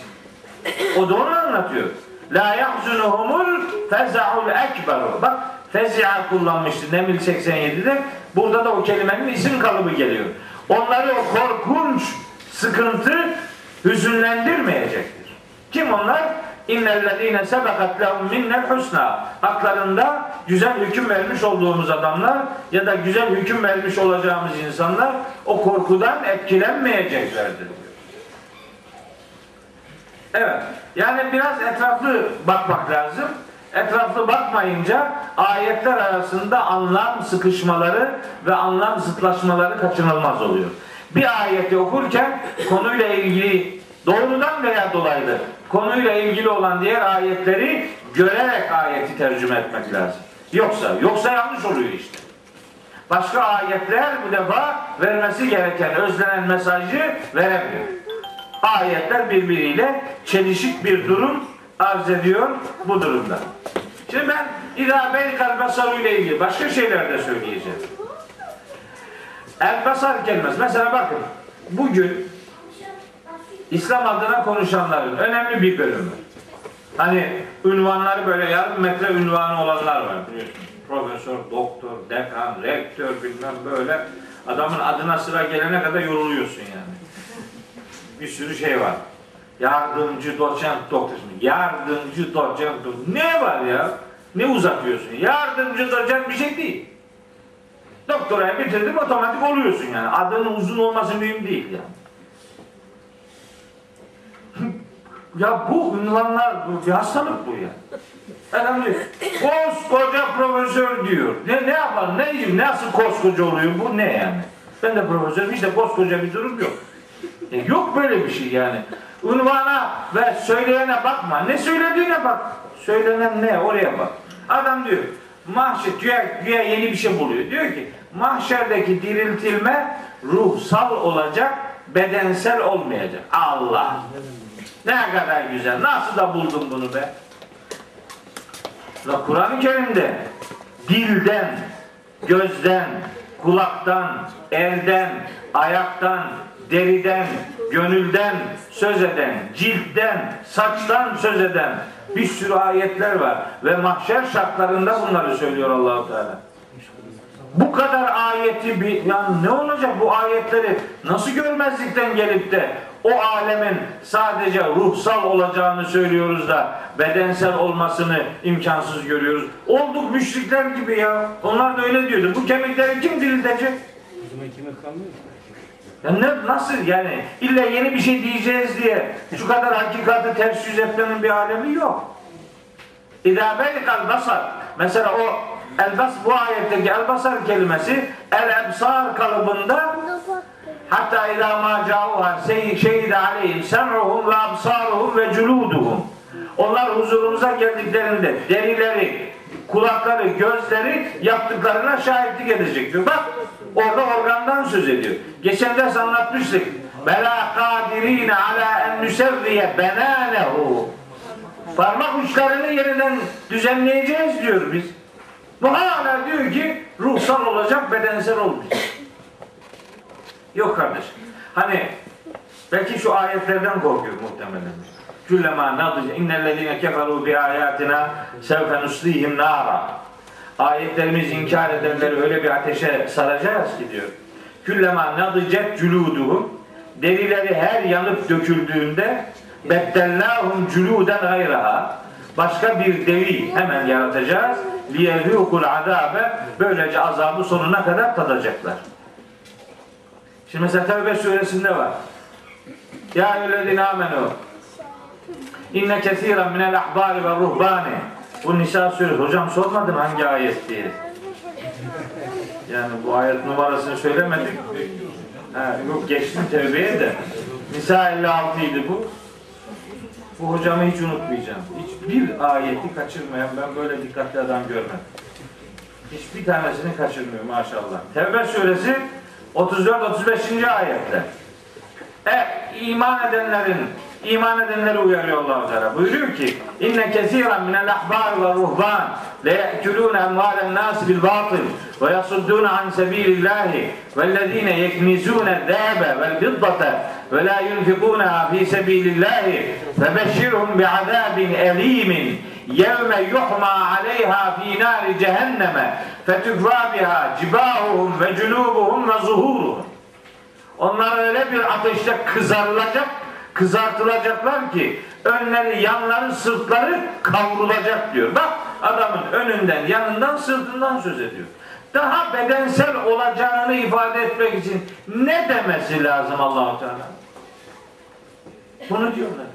O da onu anlatıyor. La yahzunuhumul feza'ul ekberu. Bak fezia kullanmıştı Neml 87'de. Burada da o kelimenin isim kalıbı geliyor. Onları o korkunç sıkıntı hüzünlendirmeyecektir. Kim onlar? İnnellezîne sebekat lehum minnel husna. Haklarında güzel hüküm vermiş olduğumuz adamlar ya da güzel hüküm vermiş olacağımız insanlar o korkudan etkilenmeyeceklerdir. Evet. Yani biraz etraflı bakmak lazım. Etraflı bakmayınca ayetler arasında anlam sıkışmaları ve anlam zıtlaşmaları kaçınılmaz oluyor. Bir ayeti okurken konuyla ilgili doğrudan veya dolaylı konuyla ilgili olan diğer ayetleri görerek ayeti tercüme etmek lazım. Yoksa yanlış oluyor işte. Başka ayetler bu defa vermesi gereken özlenen mesajı veremiyor. Ayetler birbiriyle çelişik bir durum arz ediyor bu durumda. Şimdi ben İdâ-bel kalbasarı ile ilgili başka şeyler de söyleyeceğim. El-basar kelimesi. Mesela bakın bugün İslam adına konuşanların önemli bir bölümü. Hani ünvanları böyle yarım metre ünvanı olanlar var biliyorsunuz. Profesör, doktor, dekan, rektör bilmem böyle adamın adına sıra gelene kadar yoruluyorsun yani. Bir sürü şey var. Yardımcı doçent doktor. Yardımcı doçent doktor. Ne var ya? Ne uzatıyorsun? Yardımcı doçent bir şey değil. Doktorayı bitirdim otomatik oluyorsun yani. Adının uzun olması mühim değil yani. Ya bu ünvanlar, bu hastalık bu ya. Adam diyor, koskoca profesör diyor. Ne yapar, ne diyeyim, nasıl koskoca oluyor, bu ne yani? Ben de profesörüm, işte koskoca bir durum yok. Yok böyle bir şey yani. Unvana ve söyleyene bakma. Ne söylediğine bak. Söylenen ne, oraya bak. Adam diyor, mahşer, güya yeni bir şey buluyor. Diyor ki, mahşerdeki diriltilme ruhsal olacak, bedensel olmayacak. Allah! Ne kadar güzel. Nasıl da buldun bunu be? Kur'an-ı Kerim'de dilden, gözden, kulaktan, elden, ayaktan, deriden, gönülden söz eden, ciltten, saçtan söz eden bir sürü ayetler var ve mahşer şartlarında bunları söylüyor Allah-u Teala. Bu kadar ayeti yani ne olacak bu ayetleri nasıl görmezlikten gelip de o alemin sadece ruhsal olacağını söylüyoruz da bedensel olmasını imkansız görüyoruz. Olduk müşrikler gibi ya. Onlar da öyle diyordu. Bu kemikleri kim diriltecek? Bizim kemik kalmıyor. Nasıl yani? İlla yeni bir şey diyeceğiz diye şu kadar hakikati ters yüz etmenin bir alemi yok. İdâbelik al-basar. Mesela o el-bas, bu ayetteki el-basar kelimesi el-ebsar kalıbında hatta ilâ mâ câuhâ şeyhide aleyhim sem'uhum ve absaruhum ve cülûduhum. Onlar huzurumuza geldiklerinde derileri, kulakları, gözleri yaptıklarına şahitlik edecek diyor. Bak orada organdan söz ediyor. Geçen ders anlatmıştık. Bela kadirine ala en nüserriye benânehu. Parmak uçlarını yeniden düzenleyeceğiz diyor biz. Bu hala diyor ki ruhsal olacak, bedensel olmayacak. Yok kardeş. Hani belki şu ayetlerden korkuyor muhtemelen. Küllemâ nadîce innellezîne keferû bi âyâtinâ sevfe nuslihim nâra. Ayetlerimiz inkar edenleri öyle bir ateşe saracağız ki diyor. Küllemâ nadîce cülûduhum. Derileri her yanıp döküldüğünde beddellâhum cülûden gayraha. Başka bir deri hemen yaratacağız. Liyezûkul azâbe. Böylece azabı sonuna kadar tadacaklar. Şimdi mesela Tevbe suresinde var. Ya eyyühellezîne âmenû. İnne kesîran minel ahbâri ve ruhbâni. Bu Nisa suresi. Hocam sormadım hangi ayet diye. Yani bu ayet numarasını söylemedik. Yok geçtim Tevbe'ye de. Nisa 56 idi bu. Bu hocamı hiç unutmayacağım. Hiçbir ayeti kaçırmayan, ben böyle dikkatli adam görmedim. Hiçbir tanesini kaçırmıyor maşallah. Tevbe suresi 34-35. Ayette. İman edenleri uyarıyor Allah-u Teala. Buyuruyor ki: "İnne kesiran minel ahbar ve ruhban le ye'kulun emvalen nas bil batil ve yasuddun an sabilillah vellezine yeknizun zâbe vel fiddata ve la yunfikûnâ fi sabilillah febeşşirhum bi'azâbin elîmin yevme yuhmâ 'aleyhâ fi nâri cehenneme fetükvâ bihâ cibâhuhum ve cunûbuhum ve zuhûruhum." Onlar öyle bir ateşte kızartılacaklar ki önleri, yanları, sırtları kavrulacak diyor. Bak adamın önünden, yanından, sırtından söz ediyor. Daha bedensel olacağını ifade etmek için ne demesi lazım Allah-u Teala? Bunu diyorlar.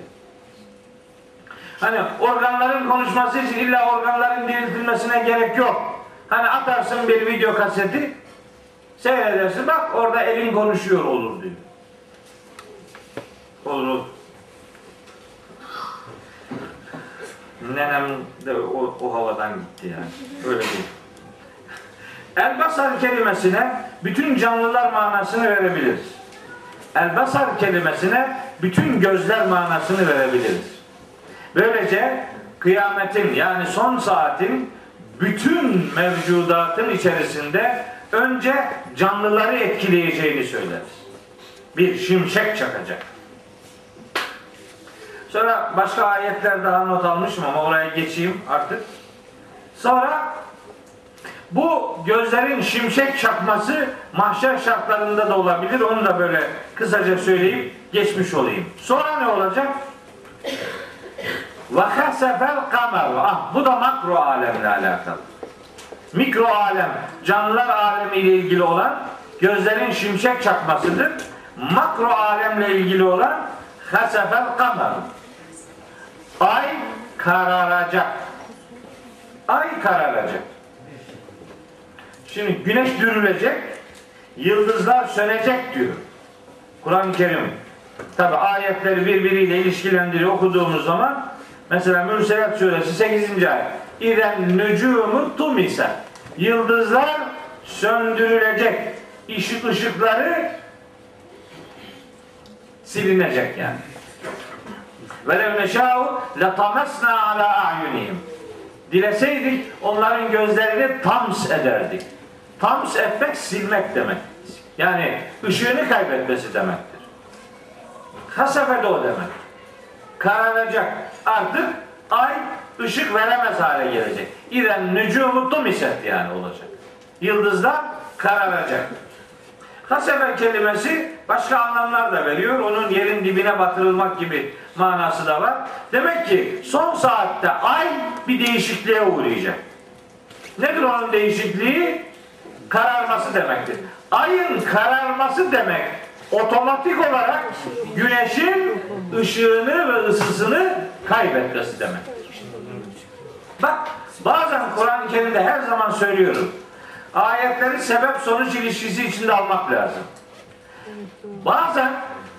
Hani organların konuşması için illa organların diriltilmesine gerek yok. Hani atarsın bir video kaseti, seyredersin, bak orada elin konuşuyor olur diyor. Olur. Nenem de o havadan gitti yani. Öyle değil. El-Basar kelimesine bütün canlılar manasını verebiliriz. El-Basar kelimesine bütün gözler manasını verebiliriz. Böylece kıyametin yani son saatin bütün mevcudatın içerisinde önce canlıları etkileyeceğini söyleriz. Bir şimşek çakacak. Sonra başka ayetler daha not almışım ama oraya geçeyim artık. Sonra bu gözlerin şimşek çakması mahşer şartlarında da olabilir. Onu da böyle kısaca söyleyip geçmiş olayım. Sonra ne olacak? وَخَسَفَ الْقَمَرُ. Bu da makro alemle alakalı. Mikro alem, canlılar alemi ile ilgili olan gözlerin şimşek çakmasıdır. Makro alemle ilgili olan خَسَفَ الْقَمَرُ. Ay kararacak. Ay kararacak. Şimdi güneş dürülecek, yıldızlar sönecek diyor Kur'an-ı Kerim. Tabi ayetleri birbiriyle ilişkilendiriyor okuduğumuz zaman. Mesela Mü'minun suresi 8. ayet. İren nücumu tumisa. Yıldızlar söndürülecek. Işıkları silinecek yani. Velev neşâ'u letamasnâ alâ a'yunihim. Dileseydik onların gözlerini tams ederdik. Tams etmek silmek demek. Yani ışığını kaybetmesi demektir. Hasafede o demek. Kararacak. Artık ay ışık veremez hale gelecek. İren nücumu tumiset yani olacak. Yıldızlar kararacak. Hasefe kelimesi başka anlamlar da veriyor. Onun yerin dibine batırılmak gibi manası da var. Demek ki son saatte ay bir değişikliğe uğrayacak. Nedir onun değişikliği? Kararması demektir. Ayın kararması demek otomatik olarak güneşin ışığını ve ısısını kaybetmesi demektir. Bak bazen Kur'an-ı Kerim'de her zaman söylüyorum. Ayetleri sebep sonuç ilişkisi içinde almak lazım. Bazen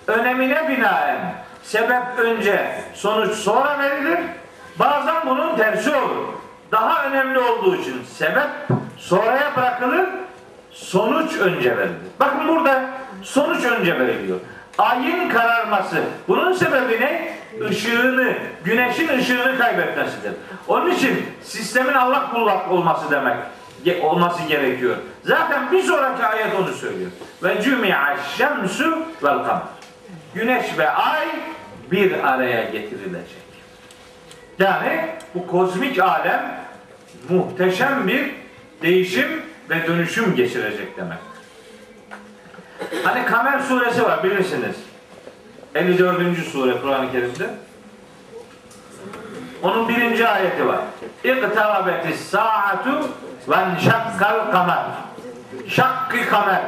önemine binaen sebep önce, sonuç sonra verilir. Bazen bunun tersi olur. Daha önemli olduğu için sebep sonraya bırakılır, sonuç önce verilir. Bakın burada sonuç önce veriliyor. Ayın kararması. Bunun sebebi ne? Işığını, güneşin ışığını kaybetmesidir. Onun için sistemin allak bullak olması demek. Olması gerekiyor. Zaten bir sonraki ayet onu söylüyor. Ve cümi'a şemsu vel kamer. Güneş ve ay bir araya getirilecek. Yani bu kozmik alem muhteşem bir değişim ve dönüşüm geçirecek demek. Hani Kamer suresi var bilirsiniz. 54. sure Kur'an-ı Kerim'de. Onun 1. ayeti var. İktarabeti saatu ve şakkal kamer. Şakkı kamer,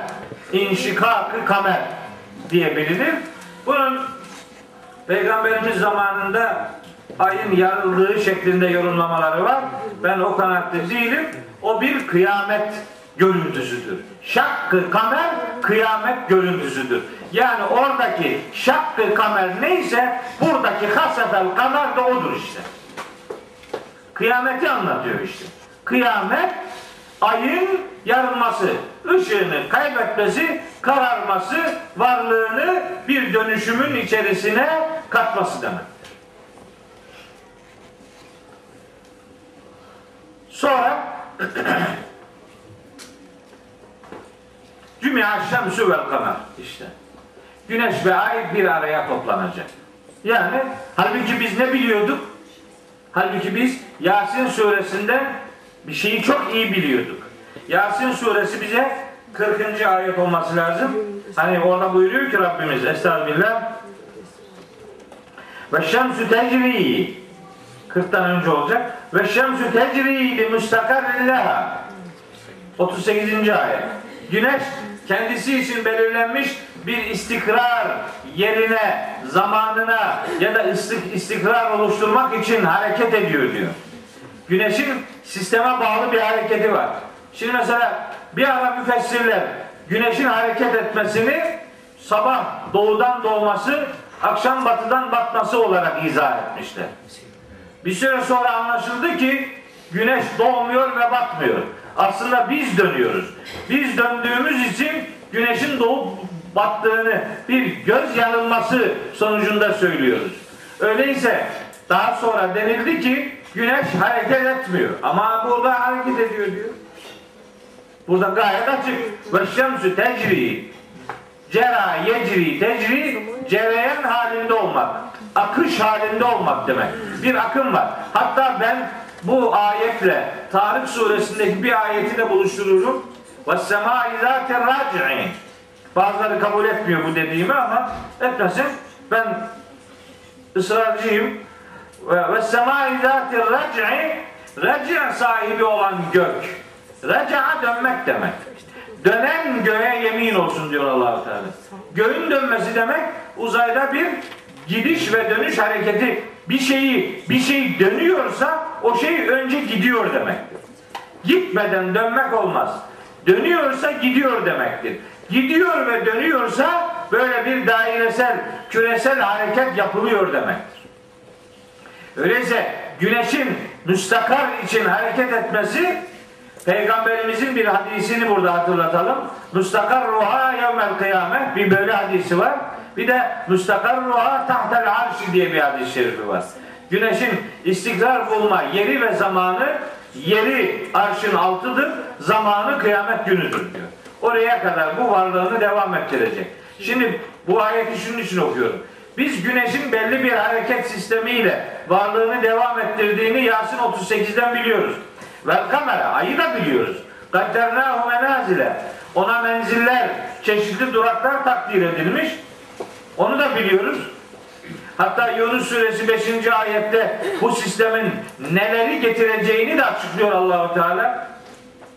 inşikakı kamer diye bilinir. Bunun Peygamberimiz zamanında ayın yarıldığı şeklinde yorumlamaları var. Ben o kanaatte değilim. O bir kıyamet görüntüsüdür. Şakkı kamer kıyamet görüntüsüdür. Yani oradaki şakkı kamer neyse buradaki hasetel kamer de odur işte. Kıyameti anlatıyor işte. Kıyamet ayın yarılması, ışığını kaybetmesi, kararması, varlığını bir dönüşümün içerisine katması demek. Sonra Cümi'a şemsu vel kamer işte. Güneş ve ay bir araya toplanacak. Yani halbuki biz ne biliyorduk? Halbuki biz Yasin suresinde bir şeyi çok iyi biliyorduk. Yasin suresi bize 40. ayet olması lazım. Hani orada buyuruyor ki Rabbimiz Eserbillah ve şemsü tecri 40'tan önce olacak. Ve şemsü tecri li müstakarrillaha 38. ayet. Güneş kendisi için belirlenmiş bir istikrar yerine, zamanına ya da istikrar oluşturmak için hareket ediyor diyor. Güneşin sisteme bağlı bir hareketi var. Şimdi mesela bir ara müfessirler güneşin hareket etmesini sabah doğudan doğması, akşam batıdan batması olarak izah etmişler. Bir süre sonra anlaşıldı ki güneş doğmuyor ve batmıyor. Aslında biz dönüyoruz. Biz döndüğümüz için güneşin doğup battığını bir göz yanılması sonucunda söylüyoruz. Öyleyse daha sonra denildi ki güneş hareket etmiyor. Ama burada hareket ediyor diyor. Burada gayet açık. Ve şemsü tecri. Cera yecri tecri. Cereyan halinde olmak. Akış halinde olmak demek. Bir akım var. Hatta ben bu ayetle Tarık suresindeki bir ayeti de buluştururum. Ve semâ izâ terrâci'in. Bazıları kabul etmiyor bu dediğimi ama etmesin. Ben ısrarcıyım. Ve semâ izâ terrâci'in. Raci' sahibi olan gök. Raci'a dönmek demek. Dönen göğe yemin olsun diyor Allah-u Teala. Göğün dönmesi demek uzayda bir gidiş ve dönüş hareketi bir şey dönüyorsa o şey önce gidiyor demektir. Gitmeden dönmek olmaz. Dönüyorsa gidiyor demektir. Gidiyor ve dönüyorsa böyle bir dairesel, küresel hareket yapılıyor demektir. Öyleyse güneşin müstakar için hareket etmesi, Peygamberimizin bir hadisini burada hatırlatalım. Müstakar ruha yevmel kıyamet, bir böyle hadisi var. Bir de müstakar ruha tahtel arşi diye bir hadis-i şerifi var. Güneşin istikrar bulma yeri ve zamanı, yeri arşın altıdır, zamanı kıyamet günüdür diyor. Oraya kadar bu varlığını devam ettirecek. Şimdi bu ayeti şunun için okuyorum. Biz güneşin belli bir hareket sistemiyle varlığını devam ettirdiğini Yasin 38'den biliyoruz. Vel kamera, ayı da biliyoruz. Kaddernâhu menâzile, ona menziller, çeşitli duraklar takdir edilmiş. Onu da biliyoruz. Hatta Yunus suresi 5. ayette bu sistemin neleri getireceğini de açıklıyor Allahu Teala.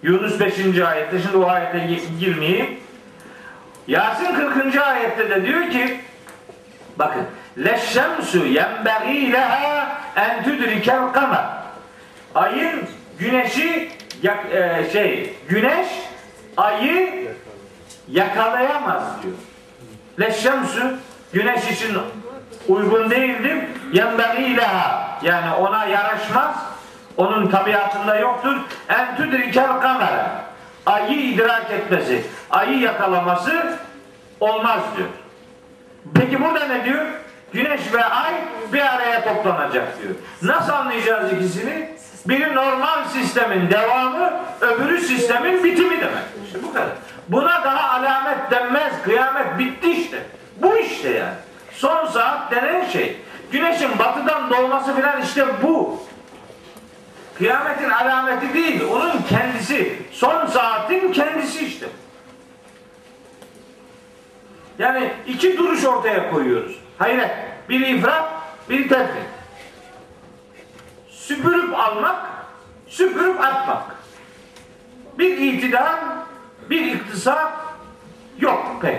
Yunus 5. ayette, şimdi o ayete girmeyeyim. Yasin 40. ayette de diyor ki, bakın, leşşemsu yenbegî lehâ en tüdrikel kamer. Ayın güneşi güneş ayı yakalayamaz diyor. Leşşemsu güneş için uygun değildir. Yenbegî lehâ, yani ona yaraşmaz. Onun tabiatında yoktur. En tüdrikel kamer. Ayı idrak etmesi, ayı yakalaması olmaz diyor. Peki burada ne diyor? Güneş ve ay bir araya toplanacak diyor. Nasıl anlayacağız ikisini? Biri normal sistemin devamı, öbürü sistemin bitimi demek. İşte bu kadar. Buna daha alamet denmez. Kıyamet bitti işte. Bu işte yani. Son saat denen şey. Güneşin batıdan doğması filan işte bu. Kıyametin alameti değil, onun kendisi. Son saatin kendisi işte. Yani iki duruş ortaya koyuyoruz. Hayret. Biri ifrat, biri tefrit. Süpürüp almak, süpürüp atmak. Bir itidal, bir iktisat yok pek.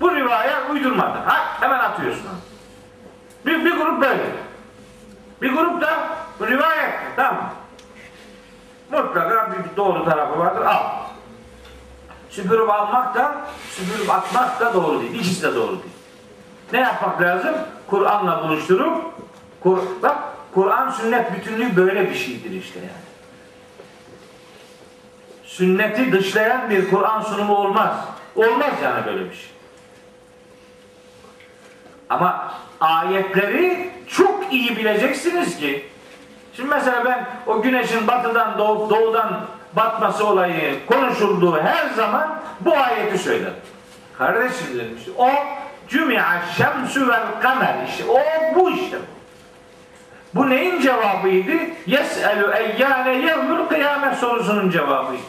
Bu rivaya uydurmadı. Hemen atıyorsun. Bir grup böyle. Bir grup da rivayet. Tamam. Mutlaka bir doğru tarafı vardır. Al. Süpürüp almak da, süpürüp atmak da doğru değil. İkisi de doğru değil. Ne yapmak lazım? Kur'an'la buluşturup, bak, Kur'an sünnet bütünlüğü böyle bir şeydir işte yani. Sünneti dışlayan bir Kur'an sunumu olmaz. Olmaz yani böyle bir şey. Ama ayetleri çok iyi bileceksiniz ki, şimdi mesela ben o güneşin batıdan doğup doğudan batması olayı konuşulduğu her zaman bu ayeti söyler. Kardeşim dedim işte, o cümia şemsü vel kamer işte, o bu işte. Bu neyin cevabıydı? Yes'elu eyyâne yevmül kıyamet sorusunun cevabıydı.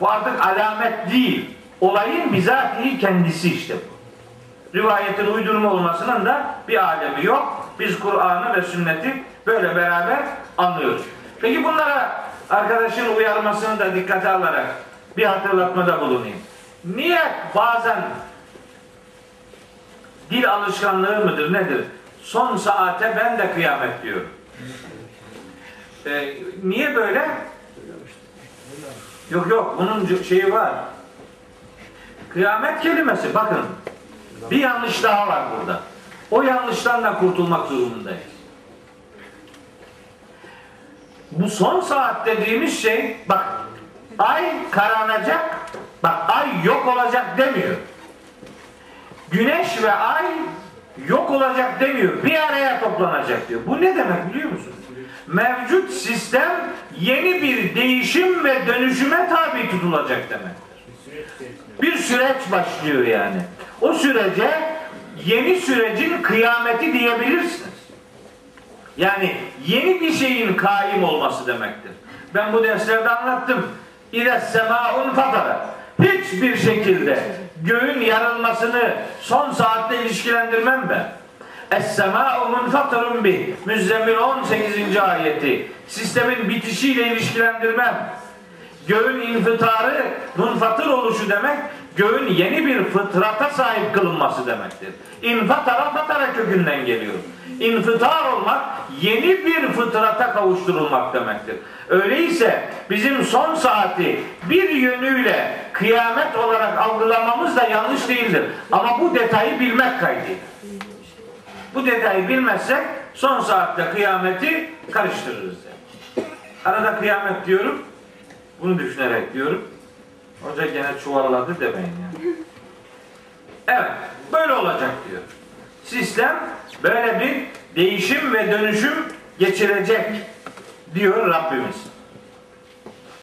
Bu artık alamet değil, olayın bizatihi kendisi işte bu. Rivayetin uydurma olmasının da bir alemi yok. Biz Kur'an'ı ve sünneti böyle beraber anlıyoruz. Peki bunlara arkadaşın uyarmasını da dikkate alarak bir hatırlatmada bulunayım. Niye bazen dil alışkanlığı mıdır nedir? Son saate ben de kıyamet diyorum. Niye böyle? Yok bunun şeyi var. Kıyamet kelimesi, bakın bir yanlış daha var burada. O yanlıştan da kurtulmak durumundayız. Bu son saat dediğimiz şey, bak ay karanacak, bak ay yok olacak demiyor. Güneş ve ay yok olacak demiyor. Bir araya toplanacak diyor. Bu ne demek biliyor musun? Mevcut sistem yeni bir değişim ve dönüşüme tabi tutulacak demektir. Bir süreç başlıyor yani. O sürece yeni sürecin kıyameti diyebilirsiniz. Yani yeni bir şeyin kaim olması demektir. Ben bu derslerde anlattım. İles semâun fatara. Hiçbir şekilde göğün yarılmasını son saatte ilişkilendirmem ben. Es semâu munfatirun bih. Müzzemmil 18. ayeti. Sistemin bitişiyle ilişkilendirmem. Göğün infitarı, munfatır oluşu demek, göğün yeni bir fıtrata sahip kılınması demektir. İnfatara, fatara kökünden geliyor. İnfitar olmak, yeni bir fıtrata kavuşturulmak demektir. Öyleyse bizim son saati bir yönüyle kıyamet olarak algılamamız da yanlış değildir. Ama bu detayı bilmek kaydıyla. Bu detayı bilmezsek son saatte kıyameti karıştırırız. Yani. Arada kıyamet diyorum, bunu düşünerek diyorum. Hoca gene çuvalladı demeyin yani. Evet, böyle olacak diyor. Sistem böyle bir değişim ve dönüşüm geçirecek diyor Rabbimiz.